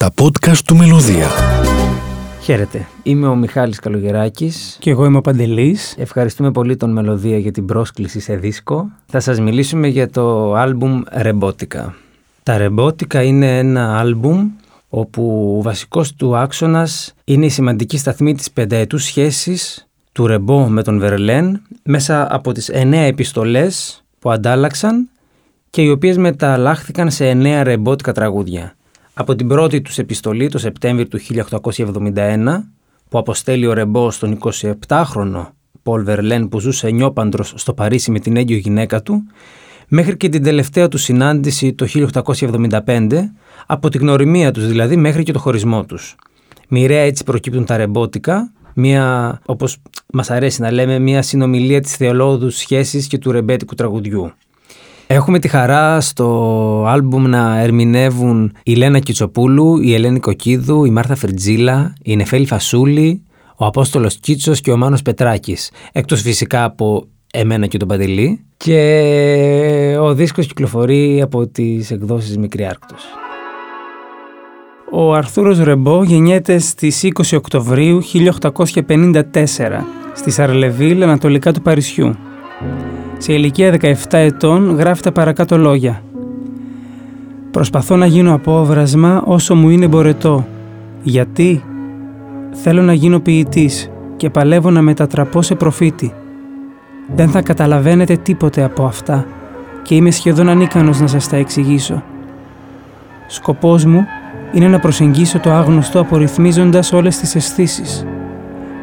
Τα podcast του Μελωδία. Χαίρετε, είμαι ο Μιχάλης Καλογεράκης. Και εγώ είμαι ο Παντελής. Ευχαριστούμε πολύ τον Μελωδία για την πρόσκληση σε δίσκο. Θα σας μιλήσουμε για το άλμπουμ Ρεμπότικα. Τα Ρεμπότικα είναι ένα άλμπουμ όπου ο βασικός του άξονας είναι η σημαντική σταθμή της πενταετούς σχέσης του Ρεμπό με τον Βερλέν μέσα από τις 9 επιστολές που αντάλλαξαν και οι οποίες μεταλλάχθηκαν σε 9 ρεμπότικα τραγούδια. Από την πρώτη τους επιστολή, το Σεπτέμβριο του 1871, που αποστέλει ο Ρεμπό στον 27χρονο Πολ Βερλέν που ζούσε νιόπαντρος στο Παρίσι με την έγκυο γυναίκα του, μέχρι και την τελευταία του συνάντηση το 1875, από την γνωριμία τους δηλαδή μέχρι και το χωρισμό τους. Μοιραία έτσι προκύπτουν τα ρεμπότικα, μια, όπως μας αρέσει να λέμε, μια συνομιλία της θεολόδους σχέσης και του ρεμπέτικου τραγουδιού. Έχουμε τη χαρά στο άλμπουμ να ερμηνεύουν η Λένα Κιτσοπούλου, η Ελένη Κοκίδου, η Μάρθα Φρυτζίλα, η Νεφέλη Φασούλη, ο Απόστολος Κίτσος και ο Μάνος Πετράκης. Εκτός φυσικά από εμένα και τον Παντελή. Και ο δίσκος κυκλοφορεί από τις εκδόσεις Μικρή Άρκτος. Ο Αρθούρος Ρεμπό γεννιέται στις 20 Οκτωβρίου 1854 στη Σαρλεβίλ, ανατολικά του Παρισιού. Σε ηλικία 17 ετών γράφει τα παρακάτω λόγια. «Προσπαθώ να γίνω απόβρασμα όσο μου είναι μπορετό. Γιατί? Θέλω να γίνω ποιητής και παλεύω να μετατραπώ σε προφήτη. Δεν θα καταλαβαίνετε τίποτε από αυτά και είμαι σχεδόν ανίκανος να σας τα εξηγήσω. Σκοπός μου είναι να προσεγγίσω το άγνωστο απορριθμίζοντας όλες τις αισθήσεις.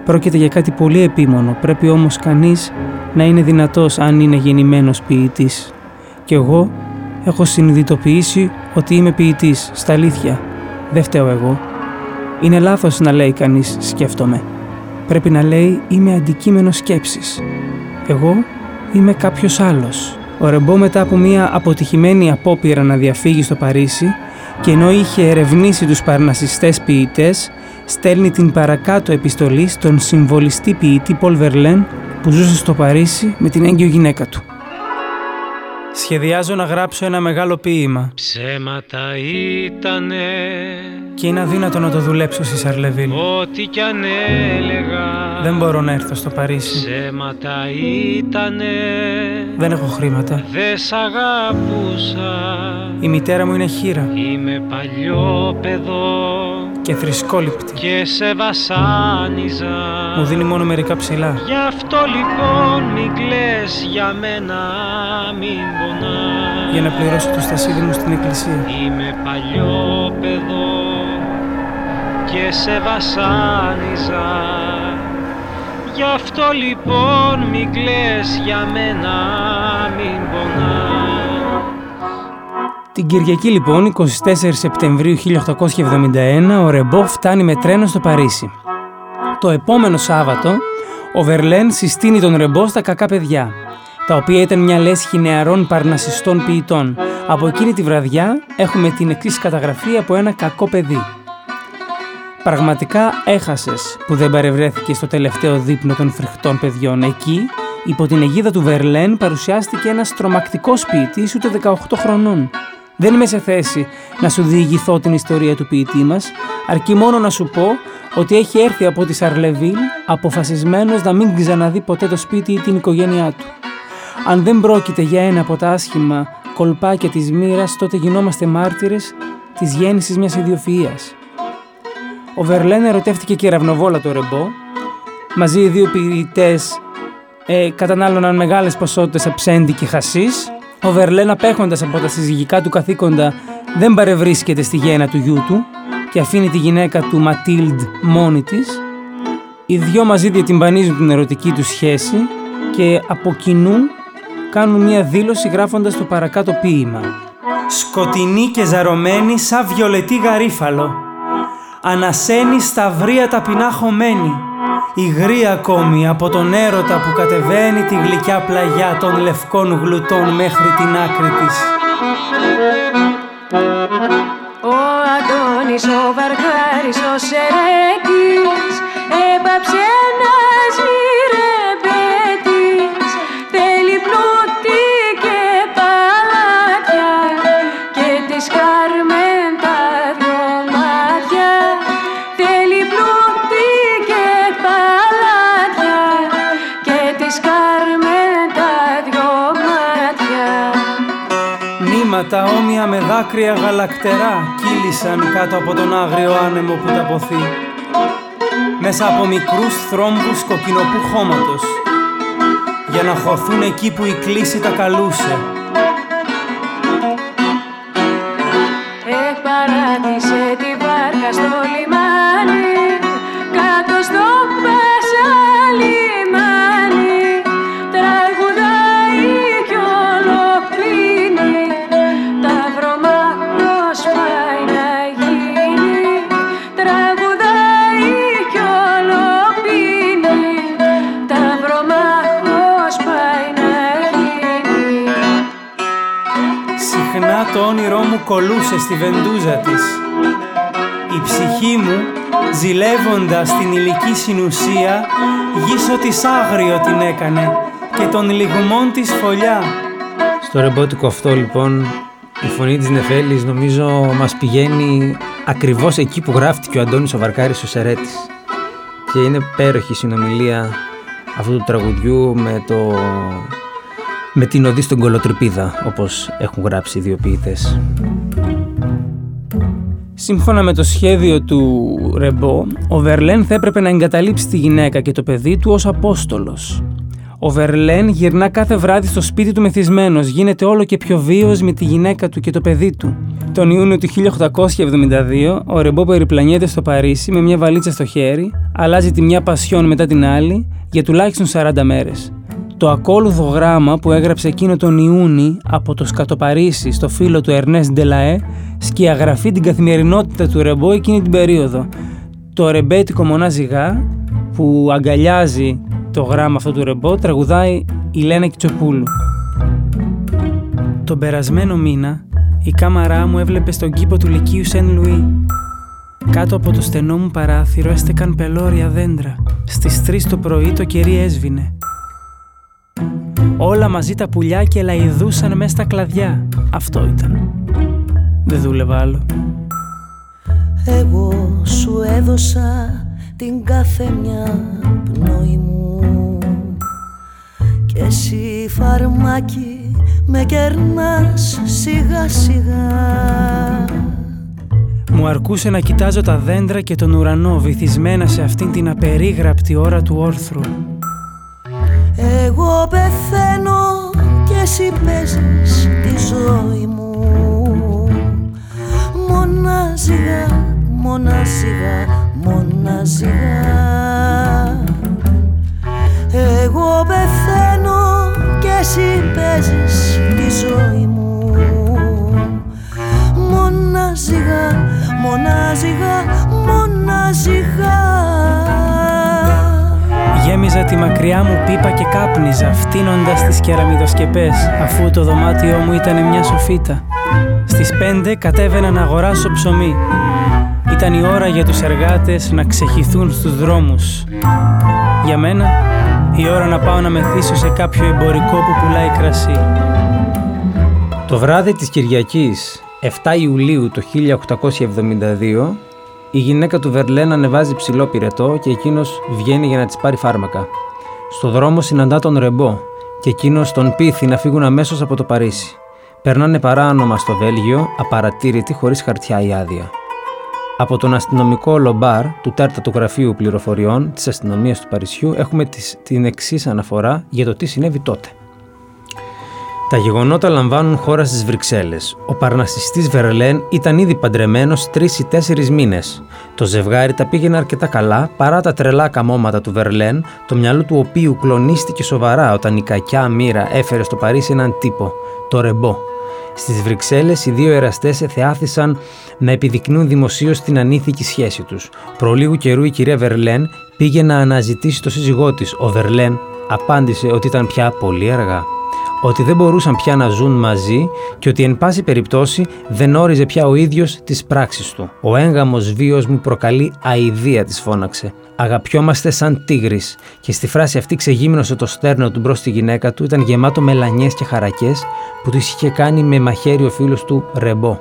Πρόκειται για κάτι πολύ επίμονο, πρέπει όμως κανείς να είναι δυνατός αν είναι γεννημένος ποιητής. Και εγώ έχω συνειδητοποιήσει ότι είμαι ποιητής, στα αλήθεια. Δεν φταίω εγώ. Είναι λάθος να λέει κανείς σκέφτομαι. Πρέπει να λέει είμαι αντικείμενο σκέψης. Εγώ είμαι κάποιος άλλος». Ο Ρεμπό μετά από μια αποτυχημένη απόπειρα να διαφύγει στο Παρίσι και ενώ είχε ερευνήσει τους παρνασιστές ποιητές, στέλνει την παρακάτω επιστολή στον συμβολιστή ποιητή Πολ Βερλέν που ζούσε στο Παρίσι με την έγκυο γυναίκα του. «Σχεδιάζω να γράψω ένα μεγάλο ποίημα. Ψέματα ήτανε και είναι αδύνατο να το δουλέψω στη Σαρλεβίλ. Ό,τι κι αν έλεγα. Δεν μπορώ να έρθω στο Παρίσι. Ψέματα ήτανε. Δεν έχω χρήματα. Δε σ' αγάπουσα. Η μητέρα μου είναι χήρα. Είμαι παλιό παιδό και θρησκόληπτη. Και σε βασάνιζα. Μου δίνει μόνο μερικά ψηλά. Γι' αυτό λοιπόν μην κλαις για μένα, μην πονάς. Για να πληρώσω το στασίδι μου στην εκκλησία. Είμαι παλιό παιδό και σε βασάνιζα. Γι' αυτό λοιπόν μην κλαις για μένα, μην πονάς». Την Κυριακή λοιπόν, 24 Σεπτεμβρίου 1871, ο Ρεμπό φτάνει με τρένο στο Παρίσι. Το επόμενο Σάββατο, ο Βερλέν συστήνει τον Ρεμπό στα κακά παιδιά, τα οποία ήταν μια λέσχη νεαρών παρνασιστών ποιητών. Από εκείνη τη βραδιά έχουμε την εξής καταγραφή από ένα κακό παιδί. «Πραγματικά έχασες που δεν παρευρέθηκες στο τελευταίο δείπνο των φρικτών παιδιών. Εκεί, υπό την αιγίδα του Βερλέν, παρουσιάστηκε ένας τρομακτικός ποιητής ούτε 18 χρονών. Δεν είμαι σε θέση να σου διηγηθώ την ιστορία του ποιητή μας, αρκεί μόνο να σου πω ότι έχει έρθει από τη Σαρλεβίλ αποφασισμένος να μην ξαναδεί ποτέ το σπίτι ή την οικογένειά του. Αν δεν πρόκειται για ένα από τα άσχημα κολπάκια της μοίρας, τότε γινόμαστε μάρτυρες της γέννησης μιας ιδιοφυΐας». Ο Βερλέν ερωτεύτηκε κεραυνοβόλα το Ρεμπό. Μαζί οι δύο ποιητές κατανάλωναν μεγάλες ποσότητες αψέντη και χασίς. Ο Βερλέν, απέχοντας από τα συζυγικά του καθήκοντα, δεν παρευρίσκεται στη γέννα του γιού του και αφήνει τη γυναίκα του Ματίλντ μόνη της. Οι δυο μαζί διατυμπανίζουν την ερωτική του σχέση και από κοινού κάνουν μια δήλωση γράφοντας το παρακάτω ποίημα. «Σκοτεινή και ζαρωμένη σαν βιολετή γαρίφαλο, ανασένει στα βρία ταπεινά χωμένη, υγρή ακόμη από τον έρωτα που κατεβαίνει τη γλυκιά πλαγιά των λευκών γλουτών μέχρι την άκρη της». Ο Αντώνης ο Βαρκάρης ο Σερέκης έπαψε να ζηρεμπέτης, θέλει πλούτη και παλάτια και τις Κάρμεν τα δυο μάτια. τα όμοια με δάκρυα γαλακτερά κύλησαν κάτω από τον άγριο άνεμο που τα ποθεί, μέσα από μικρούς θρόμβους κοκκινοπού χώματος, για να χωθούν εκεί που η κλίση τα καλούσε. Παράτησε τη βάρκα στο λιμάνι, κάτω στο πασάλι. Το όνειρό μου κολούσε στη βεντούζα της. Η ψυχή μου, ζηλεύοντας την υλική συνουσία, γύσο της άγριο την έκανε και των λιγμών της φωλιά. Στο ρεμπότικο αυτό λοιπόν η φωνή της Νεφέλης νομίζω μας πηγαίνει ακριβώς εκεί που γράφτηκε ο Αντώνης ο Βαρκάρης ο Σερέτης, και είναι υπέροχη η συνομιλία αυτού του τραγουδιού με την οδή στον Κολοτρυπίδα, όπως έχουν γράψει οι δύο ποιητές. Σύμφωνα με το σχέδιο του Ρεμπό, ο Βερλέν θα έπρεπε να εγκαταλείψει τη γυναίκα και το παιδί του ως Απόστολος. Ο Βερλέν γυρνά κάθε βράδυ στο σπίτι του μεθυσμένος, γίνεται όλο και πιο βίαιος με τη γυναίκα του και το παιδί του. Τον Ιούνιο του 1872, ο Ρεμπό περιπλανιέται στο Παρίσι με μια βαλίτσα στο χέρι, αλλάζει τη μια πασιόν μετά την άλλη για τουλάχιστον 40 μέρες. Το ακόλουθο γράμμα που έγραψε εκείνο τον Ιούνι από το Σκατοπαρίσι στο φίλο του Ερνέ Ντελαέ σκιαγραφεί την καθημερινότητα του Ρεμπό εκείνη την περίοδο. Το ρεμπέτικο μονάζιγά που αγκαλιάζει το γράμμα αυτό του Ρεμπό τραγουδάει η Λένα Κιτσοπούλου. Τον περασμένο μήνα η κάμαρά μου έβλεπε στον κήπο του Λυκείου Σεν Λουί. Κάτω από το στενό μου παράθυρο έστεκαν πελώρια δέντρα. Στις 3 το πρωί το κερί έσβηνε. Όλα μαζί τα πουλιά και λαϊδούσαν μέσα στα κλαδιά. Αυτό ήταν. Δεν δούλευα άλλο. Εγώ σου έδωσα την κάθε μια πνοή μου και εσύ φαρμάκι με κερνάς σιγά σιγά. Μου αρκούσε να κοιτάζω τα δέντρα και τον ουρανό βυθισμένα σε αυτήν την απερίγραπτη ώρα του όρθρου. Εγώ πεθαίνω και εσύ παίζεις τη ζωή μου μονάζιγα, μονάζιγα, μονάζιγα. Εγώ πεθαίνω και εσύ παίζεις τη ζωή μου μονάζιγα, μονάζιγα, μονάζιγα. Γέμιζα τη μακριά μου πίπα και κάπνιζα, φτύνοντας τις κεραμιδοσκεπές, αφού το δωμάτιό μου ήταν μια σοφίτα. Στις 5 κατέβαινα να αγοράσω ψωμί. Ήταν η ώρα για τους εργάτες να ξεχυθούν στους δρόμους. Για μένα, η ώρα να πάω να μεθύσω σε κάποιο εμπορικό που πουλάει κρασί. Το βράδυ της Κυριακής, 7 Ιουλίου το 1872, η γυναίκα του Βερλέν ανεβάζει ψηλό πυρετό και εκείνος βγαίνει για να της πάρει φάρμακα. Στο δρόμο συναντά τον Ρεμπό και εκείνος τον πείθει να φύγουν αμέσως από το Παρίσι. Περνάνε παράνομα στο Βέλγιο, απαρατήρητοι, χωρίς χαρτιά ή άδεια. Από τον αστυνομικό Λομπάρ του 4ου Γραφείου Πληροφοριών της Αστυνομίας του Παρισιού έχουμε την εξής αναφορά για το τι συνέβη τότε. Τα γεγονότα λαμβάνουν χώρα στις Βρυξέλλες. Ο παρνασιστής Βερλέν ήταν ήδη παντρεμένος 3 ή 4 μήνες. Το ζευγάρι τα πήγαινε αρκετά καλά παρά τα τρελά καμώματα του Βερλέν, το μυαλό του οποίου κλονίστηκε σοβαρά όταν η κακιά μοίρα έφερε στο Παρίσι έναν τύπο, το Ρεμπό. Στις Βρυξέλλες οι δύο εραστές εθεάθησαν να επιδεικνύουν δημοσίως την ανήθικη σχέση τους. Προ λίγου καιρού η κυρία Βερλέν πήγε να αναζητήσει το σύζυγό της. Ο Βερλέν απάντησε ότι ήταν πια πολύ αργά, ότι δεν μπορούσαν πια να ζουν μαζί και ότι εν πάση περιπτώσει δεν όριζε πια ο ίδιος τις πράξεις του. Ο έγγαμος βίος μου προκαλεί αηδία, της φώναξε. Αγαπιόμαστε σαν τίγρης, και στη φράση αυτή ξεγύμνωσε το στέρνο του μπρος στη γυναίκα του, ήταν γεμάτο μελανιές και χαρακές που του είχε κάνει με μαχαίρι ο φίλος του Ρεμπό.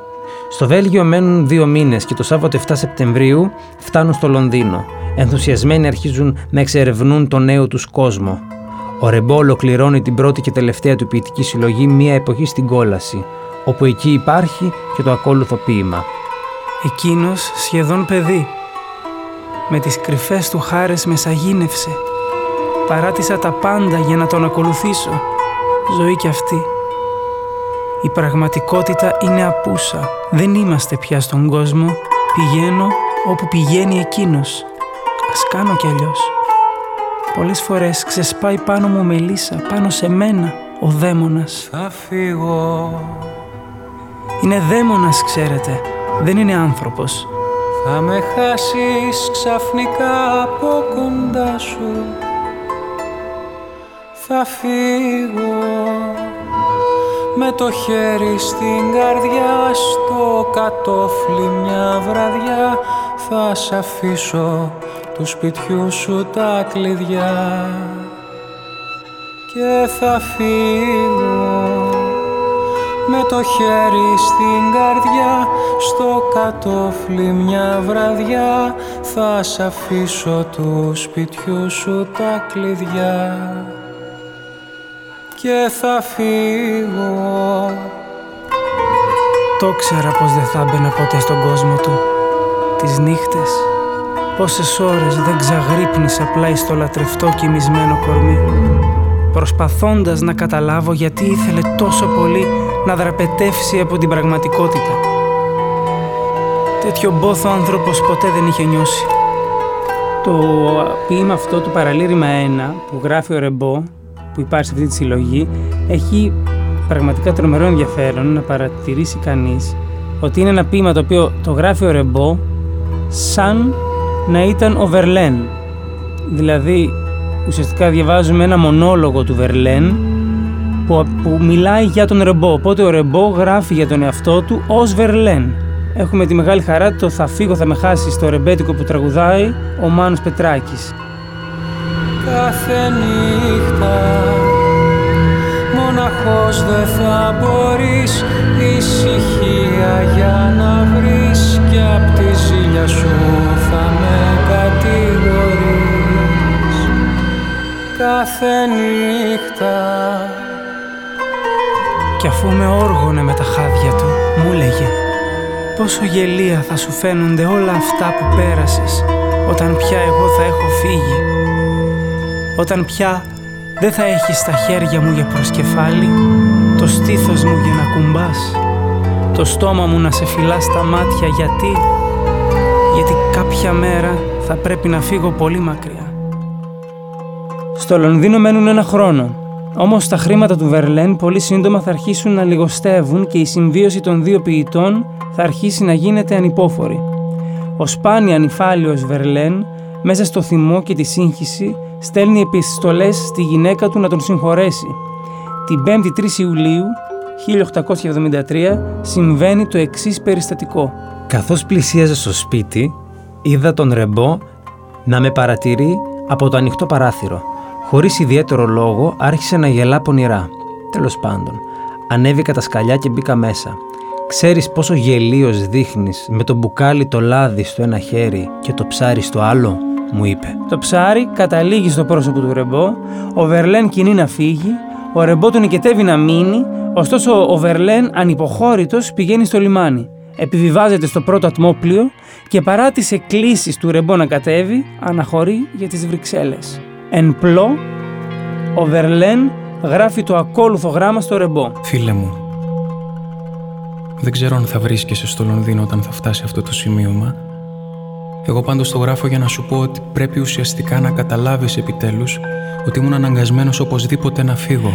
Στο Βέλγιο μένουν 2 μήνες και το Σάββατο 7 Σεπτεμβρίου φτάνουν στο Λονδίνο. Ενθουσιασμένοι αρχίζουν να εξερευνούν το νέο τους κόσμο. Ο Ρεμπό ολοκληρώνει την πρώτη και τελευταία του ποιητική συλλογή «Μία εποχή στην κόλαση». όπου εκεί υπάρχει και το ακόλουθο ποίημα. Εκείνος σχεδόν παιδί, με τις κρυφές του χάρες με σαγίνευσε. Παράτησα τα πάντα για να τον ακολουθήσω. Ζωή κι αυτή. Η πραγματικότητα είναι απούσα. Δεν είμαστε πια στον κόσμο. Πηγαίνω όπου πηγαίνει εκείνος. Ας κάνω κι αλλιώς. Πολλές φορές ξεσπάει πάνω μου μελίσσα, πάνω σε μένα, ο δαίμονας. Θα φύγω. Είναι δαίμονας, ξέρετε. Δεν είναι άνθρωπος. Θα με χάσεις ξαφνικά από κοντά σου. Θα φύγω με το χέρι στην καρδιά, στο κατόφλι μια βραδιά. Θα σ' αφήσω του σπιτιού σου τα κλειδιά και θα φύγω με το χέρι στην καρδιά, στο κατόφλι μια βραδιά. Θα σ' αφήσω του σπιτιού σου τα κλειδιά και θα φύγω. Το ξέρα πως δεν θα μπαινα ποτέ στον κόσμο του. Τις νύχτες, πόσες ώρες δεν ξαγρύπνησα πλάι στο λατρευτό κοιμισμένο κορμί, προσπαθώντας να καταλάβω γιατί ήθελε τόσο πολύ να δραπετεύσει από την πραγματικότητα. Τέτοιο μπόθο άνθρωπος ποτέ δεν είχε νιώσει. Το ποίημα αυτό του Παραλήρημα 1 που γράφει ο Ρεμπό, που υπάρχει σε αυτή τη συλλογή, έχει πραγματικά τρομερό ενδιαφέρον να παρατηρήσει κανείς ότι είναι ένα ποίημα το οποίο το γράφει ο Ρεμπό σαν να ήταν ο Βερλέν. Δηλαδή, ουσιαστικά διαβάζουμε ένα μονόλογο του Βερλέν που μιλάει για τον Ρεμπό. Οπότε ο Ρεμπό γράφει για τον εαυτό του ως Βερλέν. Έχουμε τη μεγάλη χαρά το «Θα φύγω, θα με χάσεις» στο ρεμπέτικο που τραγουδάει ο Μάνος Πετράκης. Κάθε νύχτα μοναχός δεν θα μπορείς, ησυχία για να βρεις, κι απ' τη ζήλια σου θα με κατηγορείς. Κάθε νύχτα. Κι αφού με όργωνε με τα χάδια του, μου λέγε πόσο γελία θα σου φαίνονται όλα αυτά που πέρασες, όταν πια εγώ θα έχω φύγει. Όταν πια δεν θα έχεις στα χέρια μου για προσκεφάλι, το στήθος μου για να κουμπάς, το στόμα μου να σε φυλά στα μάτια, γιατί κάποια μέρα θα πρέπει να φύγω πολύ μακριά. Στο Λονδίνο μένουν ένα χρόνο, όμως τα χρήματα του Βερλέν πολύ σύντομα θα αρχίσουν να λιγοστεύουν και η συμβίωση των δύο ποιητών θα αρχίσει να γίνεται ανυπόφορη. Ο σπάνια νυφάλιος Βερλέν, μέσα στο θυμό και τη σύγχυση, στέλνει επιστολές στη γυναίκα του να τον συγχωρέσει. Την 5η 3 Ιουλίου 1873 συμβαίνει το εξής περιστατικό. Καθώς πλησίαζα στο σπίτι, είδα τον Ρεμπό να με παρατηρεί από το ανοιχτό παράθυρο. Χωρίς ιδιαίτερο λόγο άρχισε να γελά πονηρά. Τέλος πάντων, ανέβηκα τα σκαλιά και μπήκα μέσα. Ξέρεις πόσο γελίος δείχνεις με το μπουκάλι το λάδι στο ένα χέρι και το ψάρι στο άλλο, μου είπε. Το ψάρι καταλήγει στο πρόσωπο του Ρεμπό, ο Βερλέν κινεί να φύγει, ο Ρεμπό τον οικετεύει να μείνει, ωστόσο ο Βερλέν ανυποχώρητος πηγαίνει στο λιμάνι. Επιβιβάζεται στο πρώτο ατμόπλιο και παρά τις εκκλήσεις του Ρεμπό να κατέβει, αναχωρεί για τις Βρυξέλλες. Εν πλώ, ο Βερλέν γράφει το ακόλουθο γράμμα στο Ρεμπό. Φίλε μου, δεν ξέρω αν θα βρίσκεσαι στο Λονδίνο όταν θα φτάσει αυτό το σημείωμα. Εγώ πάντως το γράφω για να σου πω ότι πρέπει ουσιαστικά να καταλάβεις επιτέλους ότι ήμουν αναγκασμένος οπωσδήποτε να φύγω.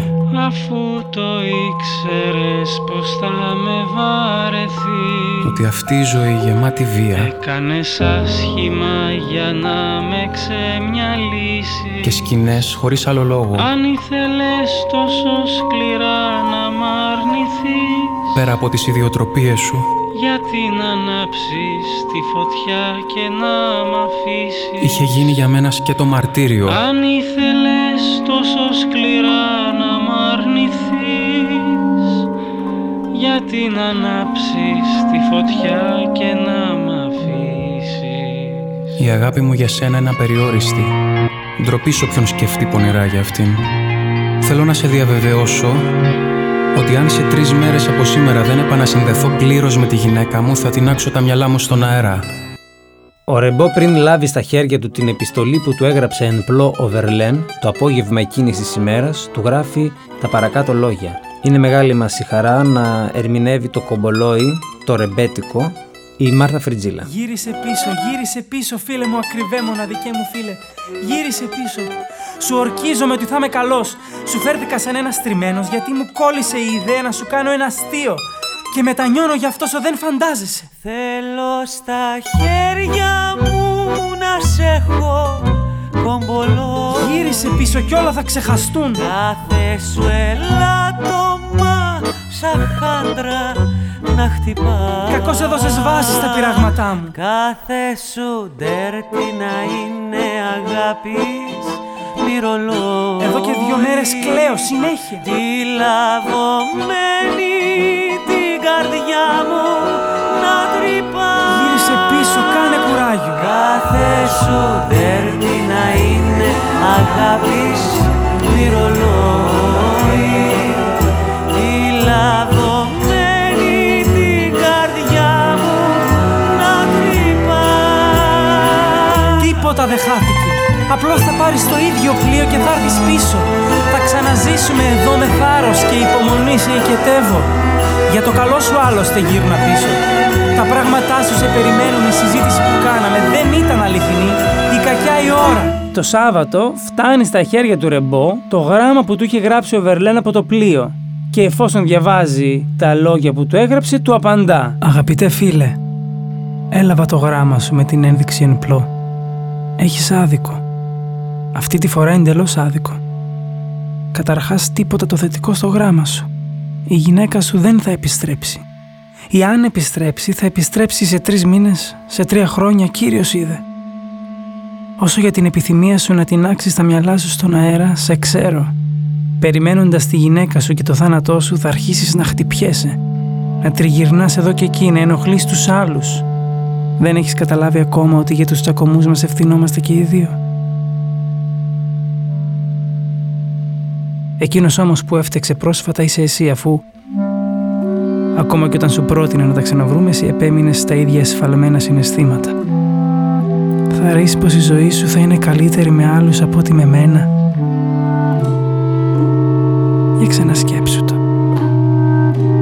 Αφού το ήξερες πως θα με βαρεθεί, ότι αυτή η ζωή γεμάτη βία, έκανες άσχημα για να με ξεμυαλίσει, και σκηνές χωρίς άλλο λόγο. Αν ήθελες τόσο σκληρά να μ' αρνηθείς, πέρα από τις ιδιοτροπίες σου, γιατί να ανάψεις τη φωτιά και να μ' αφήσεις, είχε γίνει για μένα σκέτο μαρτύριο. Αν ήθελες τόσο σκληρά να μ' αρνηθείς, γιατί να ανάψεις τη φωτιά και να μ' αφήσεις. Η αγάπη μου για σένα είναι απεριόριστη. Ντροπή όποιον σκεφτεί πονηρά για αυτήν. Θέλω να σε διαβεβαιώσω ότι αν σε 3 μέρες από σήμερα δεν επανασυνδεθώ πλήρως με τη γυναίκα μου, θα τινάξω τα μυαλά μου στον αέρα. Ο Ρεμπό, πριν λάβει στα χέρια του την επιστολή που του έγραψε εν πλώ ο Βερλέν το απόγευμα εκείνης της ημέρας, του γράφει τα παρακάτω λόγια. Είναι μεγάλη μας η χαρά να ερμηνεύει το κομπολόι, το ρεμπέτικο, η Μάρθα Φρυτζίλα. Γύρισε πίσω, γύρισε πίσω, φίλε μου, ακριβέ μοναδικέ μου φίλε. Γύρισε πίσω. Σου ορκίζομαι ότι θα είμαι καλός. Σου φέρθηκα σαν ένας τριμμένος, γιατί μου κόλλησε η ιδέα να σου κάνω ένα αστείο. Και μετανιώνω γι' αυτό σου δεν φαντάζεσαι. Θέλω στα χέρια μου να σ' έχω κομπολό. Γύρισε πίσω κι όλα θα ξεχαστούν. Κάθε σου ελάττωμα σαν χάντρα να χτυπά. Κακώς έδωσες βάση στα πειράγματά μου. Κάθε σου ντέρτη να είναι αγάπης μυρολόι. Εδώ και 2 μέρες κλαίω συνέχεια. Τη λαβωμένη την καρδιά μου να τρυπά. Γύρισε πίσω, κάνε κουράγιο. Κάθε σου ντέρτη να είναι αγάπης μυρολόι. Τη λαβωμένη. Τίποτα δεν χάθηκε. Απλώς θα πάρεις το ίδιο πλοίο και θα έρθεις πίσω. Θα ξαναζήσουμε εδώ με θάρρος και υπομονή σε οικετεύω. Για το καλό σου άλλωστε γύρνα πίσω. Τα πράγματά σου σε περιμένουν. Η συζήτηση που κάναμε δεν ήταν αληθινή. Η κακιά η ώρα. Το Σάββατο φτάνει στα χέρια του Ρεμπό το γράμμα που του είχε γράψει ο Βερλέν από το πλοίο. Και εφόσον διαβάζει τα λόγια που του έγραψε, του απαντά. Αγαπητέ φίλε, έλαβα το γράμμα σου με την ένδειξη εν πλώ. Έχεις άδικο. Αυτή τη φορά εντελώς άδικο. Καταρχάς, τίποτα το θετικό στο γράμμα σου. Η γυναίκα σου δεν θα επιστρέψει. Ή αν επιστρέψει, θα επιστρέψει σε 3 μήνες, σε 3 χρόνια, Κύριος είδε. Όσο για την επιθυμία σου να τινάξεις τα μυαλά σου στον αέρα, σε ξέρω. Περιμένοντας τη γυναίκα σου και το θάνατό σου, θα αρχίσεις να χτυπιέσαι. Να τριγυρνάς εδώ και εκεί, να ενοχλείς τους άλλους. Δεν έχεις καταλάβει ακόμα ότι για τους τσακωμούς μας ευθυνόμαστε και οι δύο. Εκείνος όμως που έφτεξε πρόσφατα είσαι εσύ, αφού ακόμα και όταν σου πρότεινε να τα ξαναβρούμε, εσύ επέμεινες στα ίδια εσφαλμένα συναισθήματα. Θα ρεις πως η ζωή σου θα είναι καλύτερη με άλλους από ότι με μένα. Για ξανασκέψου το.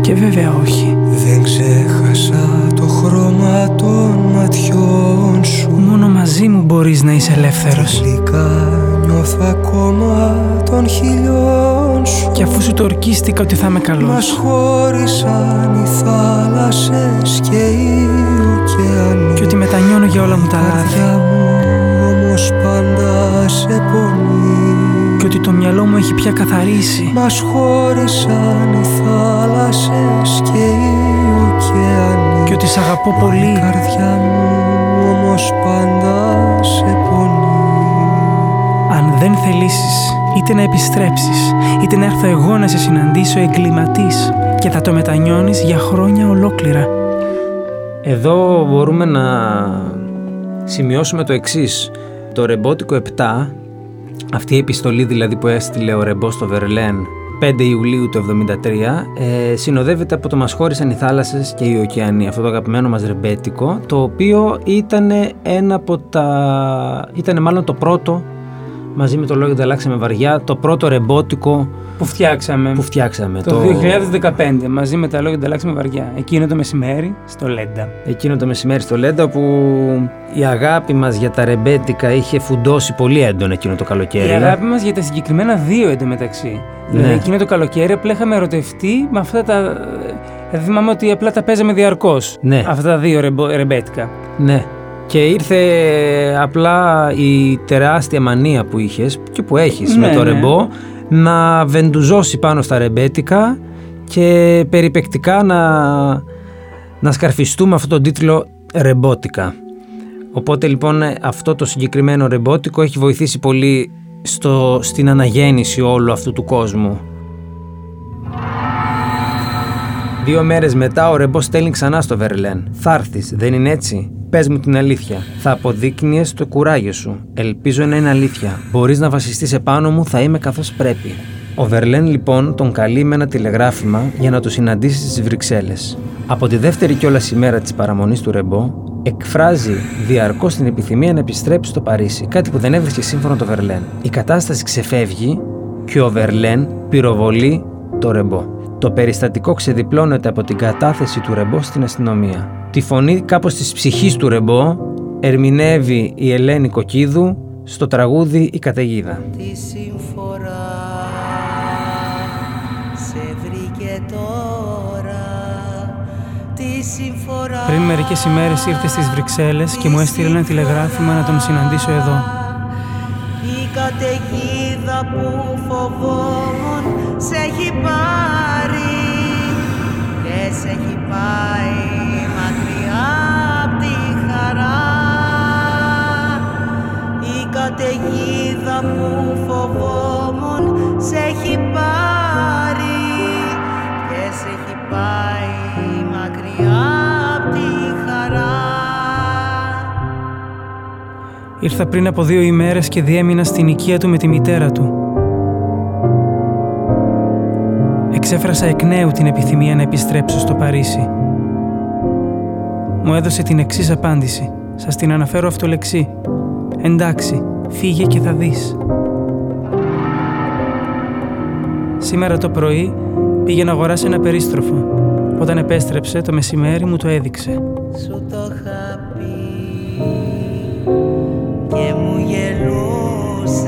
Και βέβαια όχι. Δεν ξέχασα το χρώμα των ματιών σου. Μόνο μαζί μου μπορείς να είσαι ελεύθερος. Τελικά νιώθω ακόμα των χιλιών σου. Και αφού σου το ορκίστηκα ότι θα είμαι καλός. Μας χώρισαν οι θάλασσες και οι ωκεανοί. Και ότι μετανιώνω για όλα μου τα λάθη. Η καρδιά μου όμως πάντα σε πονεί. Και ότι το μυαλό μου έχει πια καθαρίσει. Μας χώρισαν οι θάλασσες και οι ωκεανοί. Και ότι σ' αγαπώ πολύ. Η καρδιά μου όμως πάντα σε πονεί. Αν δεν θελήσεις είτε να επιστρέψεις, είτε να έρθω εγώ να σε συναντήσω, εγκληματής, και θα το μετανιώνεις για χρόνια ολόκληρα. Εδώ μπορούμε να σημειώσουμε το εξής. Το ρεμπότικο 7, αυτή η επιστολή δηλαδή που έστειλε ο Ρεμπό στο Βερλέν 5 Ιουλίου του 1973, συνοδεύεται από το «Μας χώρισαν οι θάλασσες και οι ωκεανοί», αυτό το αγαπημένο μας ρεμπέτικο, το οποίο ήταν μάλλον το πρώτο, μαζί με το «Λόγια τα αλλάξαμε βαριά», το πρώτο ρεμπότικο που φτιάξαμε το 2015, μαζί με τα «Λόγια τα αλλάξαμε βαριά», εκείνο το μεσημέρι στο Λέντα. Εκείνο το μεσημέρι στο Λέντα, που η αγάπη μας για τα ρεμπέτικα είχε φουντώσει πολύ έντονα εκείνο το καλοκαίρι. Η αγάπη μας για τα συγκεκριμένα δύο εντωμεταξύ. Ναι. Δηλαδή εκείνο το καλοκαίρι απλά είχαμε ερωτευτεί με αυτά τα... Θυμάμαι ότι απλά τα παίζαμε διαρκώς. Ναι. Αυτά τα δύο ρεμπέτικα. Ναι. Και ήρθε απλά η τεράστια μανία που είχες και που έχεις, ναι, με το ρεμπό, ναι, να βεντουζώσει πάνω στα ρεμπέτικα και περιπαικτικά να σκαρφιστούμε αυτόν τον τίτλο «Ρεμπότικα». Οπότε λοιπόν αυτό το συγκεκριμένο ρεμπότικο έχει βοηθήσει πολύ στην αναγέννηση όλου αυτού του κόσμου. 2 μέρες μετά ο Ρεμπό στέλνει ξανά στο Βερλέν. «Θα έρθεις, δεν είναι έτσι? Πες μου την αλήθεια. Θα αποδείκνυες το κουράγιο σου. Ελπίζω να είναι αλήθεια. Μπορείς να βασιστείς επάνω μου, θα είμαι καθώς πρέπει. Ο Βερλέν λοιπόν τον καλεί με ένα τηλεγράφημα για να το συναντήσει στις Βρυξέλλες. Από τη δεύτερη κιόλας ημέρα της παραμονής του Ρεμπό, εκφράζει διαρκώς την επιθυμία να επιστρέψει στο Παρίσι, κάτι που δεν έβρισκε σύμφωνο το Βερλέν. Η κατάσταση ξεφεύγει και ο Βερλέν πυροβολεί το Ρεμπό. Το περιστατικό ξεδιπλώνεται από την κατάθεση του Ρεμπό στην αστυνομία. Τη φωνή κάπως της ψυχής του Ρεμπό ερμηνεύει η Ελένη Κοκίδου στο τραγούδι «Η Καταιγίδα». Τη συμφορά σε βρήκε τώρα, τη συμφορά. Πριν μερικές ημέρες ήρθε στις Βρυξέλλες και μου έστειλε ένα τηλεγράφημα να τον συναντήσω εδώ. Η καταιγίδα που φοβόμουν σε έχει πάρει και σε έχει πάει μακριά απ' τη χαρά. Η καταιγίδα που φοβόμουν σε έχει πάρει και σε έχει πάει μακριά απ' τη χαρά. Ήρθα πριν από 2 ημέρες και διέμεινα στην οικία του με τη μητέρα του. Εξέφρασα εκ νέου την επιθυμία να επιστρέψω στο Παρίσι. Μου έδωσε την εξής απάντηση. Σας την αναφέρω αυτολεξή. «Εντάξει, φύγε και θα δεις». Σήμερα το πρωί πήγε να αγοράσει ένα περίστροφο. Όταν επέστρεψε, το μεσημέρι μου το έδειξε. Σου το είχα πει και μου γελούσες.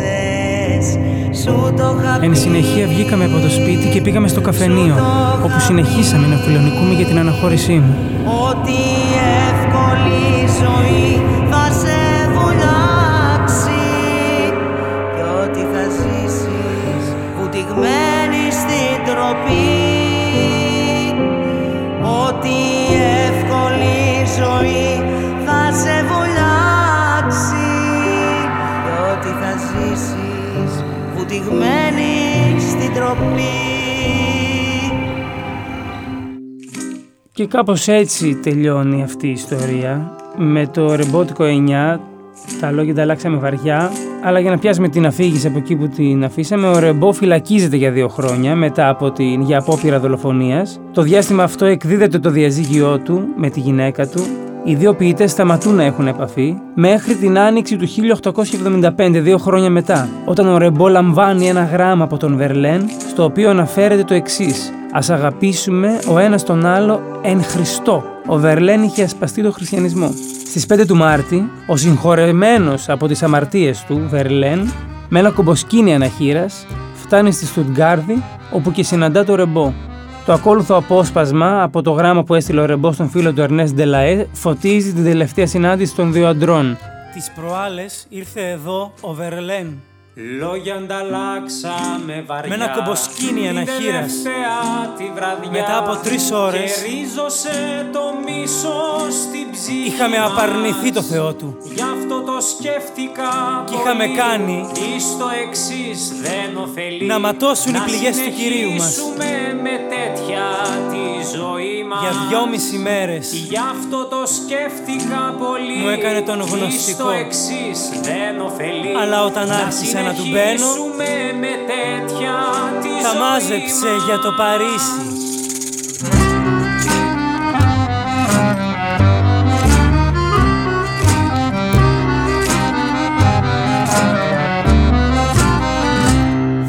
Εν συνεχεία βγήκαμε από το σπίτι και πήγαμε στο καφενείο, όπου συνεχίσαμε να φιλονικούμε για την αναχώρησή μου. Ότι η εύκολη ζωή θα σε βουλιάζει. Βουτυγμένη στην τροπή, ότι η εύκολη ζωή θα σε βολιάξει και ότι θα ζήσεις βουτυγμένη στην τροπή. Και κάπως έτσι τελειώνει αυτή η ιστορία. Με το ρεμπότικο 9 τα λόγια τα αλλάξαμε βαριά, αλλά για να πιάσουμε την αφήγηση από εκεί που την αφήσαμε, ο Ρεμπό φυλακίζεται για 2 χρόνια μετά από για απόπειρα δολοφονίας. Το διάστημα αυτό εκδίδεται το διαζύγιό του με τη γυναίκα του. Οι 2 ποιητές σταματούν να έχουν επαφή μέχρι την άνοιξη του 1875, 2 χρόνια μετά, όταν ο Ρεμπό λαμβάνει ένα γράμμα από τον Βερλέν, στο οποίο αναφέρεται το εξής: «Ας αγαπήσουμε ο ένας τον άλλο εν Χριστώ». Ο Βερλέν είχε ασπαστεί τον χριστιανισμό. Στις 5 του Μάρτη, ο συγχωρεμένος από τις αμαρτίες του Βερλέν, με ένα κομποσκήνι αναχήρας, φτάνει στη Στουτγκάρδη, όπου και συναντά το Ρεμπό. Το ακόλουθο απόσπασμα από το γράμμα που έστειλε ο Ρεμπό στον φίλο του Ερνέ Ντελαέ φωτίζει την τελευταία συνάντηση των 2 αντρών. Τις προάλλες ήρθε εδώ ο Βερλέν. Λόγια ανταλλάξαμε βαριά, με ένα κομποσκήνι αναχήρας. Μετά από 3 ώρες το μίσος στην ψυχή, είχαμε απαρνηθεί το Θεό του. Γι' αυτό το σκέφτηκα και είχαμε κάνει στο εξής, δεν ωφελεί να ματώσουν οι πληγές του Κυρίου μας. Με τέτοια τη ζωή μας για 2,5 μέρες. Γι' αυτό το σκέφτηκα πολύ. Μου έκανε τον γνωστικό στο εξής, δεν ωφελεί. Αλλά όταν άρχισα να του μπαίνω, τα μάζεψε για το Παρίσι.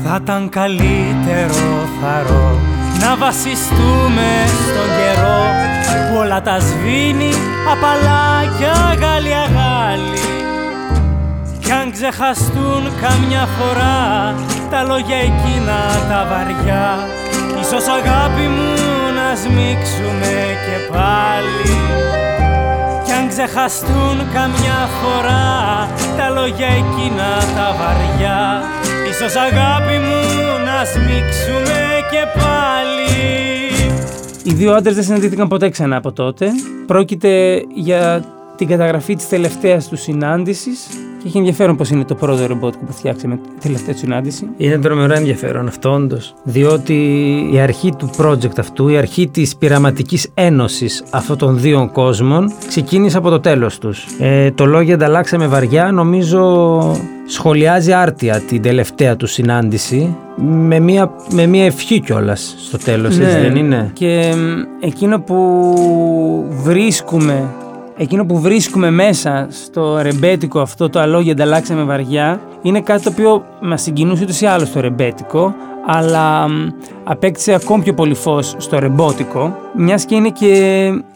Θα ήταν καλύτερο, θαρώ, να βασιστούμε στον καιρό που όλα τα σβήνει απαλά κι αγάλι-αγάλι. Κι αν ξεχαστούν καμιά φορά τα λόγια εκείνα τα βαριά, ίσως αγάπη μου να σμίξουμε και πάλι. Κι αν ξεχαστούν καμιά φορά τα λόγια εκείνα τα βαριά, ίσως αγάπη μου να σμίξουμε και πάλι. Οι 2 άντρες δεν συναντήθηκαν ποτέ ξανά από τότε. Πρόκειται για την καταγραφή της τελευταίας του συνάντησης. Και έχει ενδιαφέρον πώς είναι το πρώτο ρομπότ που φτιάξαμε την τελευταία συνάντηση. Είναι τρομερά ενδιαφέρον αυτό, όντως. Διότι η αρχή του project αυτού, η αρχή της πειραματικής ένωσης αυτών των δύο κόσμων, ξεκίνησε από το τέλος τους. Το λόγια ανταλλάξαμε βαριά, νομίζω σχολιάζει άρτια την τελευταία του συνάντηση. Με μια ευχή κιόλας στο τέλος, ναι, έτσι δεν είναι? Και εκείνο που βρίσκουμε μέσα στο ρεμπέτικο αυτό το αλόγια ανταλλάξαμε βαριά είναι κάτι το οποίο μας συγκινούσε ούτως ή άλλως το ρεμπέτικο, αλλά απέκτησε ακόμη πιο πολύ φως στο ρεμπότικο, μιας και είναι και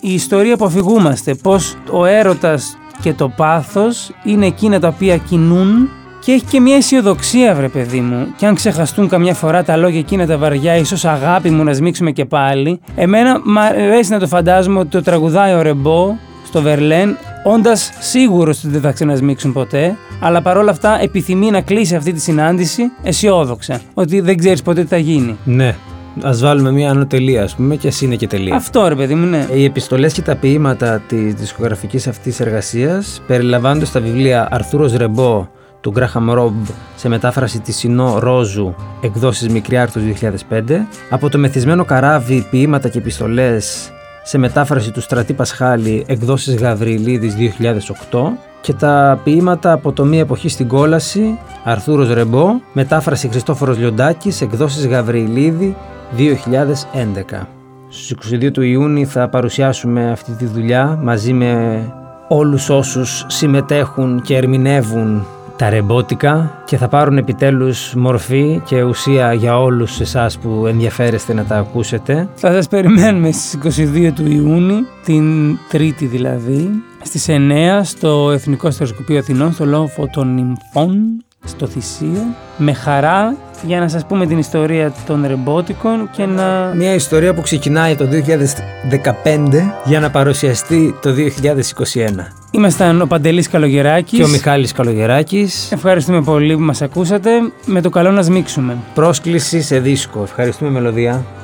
η ιστορία που αφηγούμαστε, πως ο έρωτας και το πάθος είναι εκείνα τα οποία κινούν. Και έχει και μια αισιοδοξία, βρε παιδί μου. Και αν ξεχαστούν καμιά φορά τα λόγια εκείνα τα βαριά, ίσως αγάπη μου να σμίξουμε και πάλι. Εμένα μ' αρέσει να το φαντάζομαι ότι το τραγουδάει ο Ρεμπό στο Βερλέν, όντας σίγουρος ότι δεν θα ξανασμίξουν ποτέ, αλλά παρόλα αυτά επιθυμεί να κλείσει αυτή τη συνάντηση αισιόδοξα. Ότι δεν ξέρεις ποτέ τι θα γίνει. Ναι. Ας βάλουμε μια άνω τελεία, ας πούμε, και ας είναι και τελεία. Αυτό, ρε παιδί μου, ναι. Οι επιστολές και τα ποίηματα της δισκογραφικής αυτής εργασίας, περιλαμβάνονται στα βιβλία Αρθούρος Ρεμπό του Γκράχαμ Ρομπ σε μετάφραση της Συνό Ρόζου, εκδόσεις Μικρή Άρκτος 2005, από το μεθυσμένο καράβι ποίηματα και επιστολές σε μετάφραση του Στρατή Πασχάλη, εκδόσεις Γαβριλίδης 2008, και τα ποίηματα από το Μία Εποχή στην Κόλαση, Αρθούρος Ρεμπό, μετάφραση Χριστόφορος Λιοντάκης, εκδόσεις Γαβριλίδη 2011. Στους 22 του Ιούνιου θα παρουσιάσουμε αυτή τη δουλειά μαζί με όλους όσους συμμετέχουν και ερμηνεύουν τα ρεμπότικα, και θα πάρουν επιτέλους μορφή και ουσία για όλους εσάς που ενδιαφέρεστε να τα ακούσετε. Θα σας περιμένουμε στις 22 του Ιούνιου, την Τρίτη δηλαδή, στις 9 στο Εθνικό Αστεροσκοπείο Αθηνών, στο Λόφο των Νυμφών, στο Θυσίο, με χαρά για να σας πούμε την ιστορία των ρεμπότικων και να... Μια ιστορία που ξεκινάει το 2015 για να παρουσιαστεί το 2021. Ήμασταν ο Παντελής Καλογεράκης και ο Μιχάλης Καλογεράκης. Ευχαριστούμε πολύ που μας ακούσατε. Με το καλό να σμίξουμε. Πρόσκληση σε δίσκο. Ευχαριστούμε Μελωδία.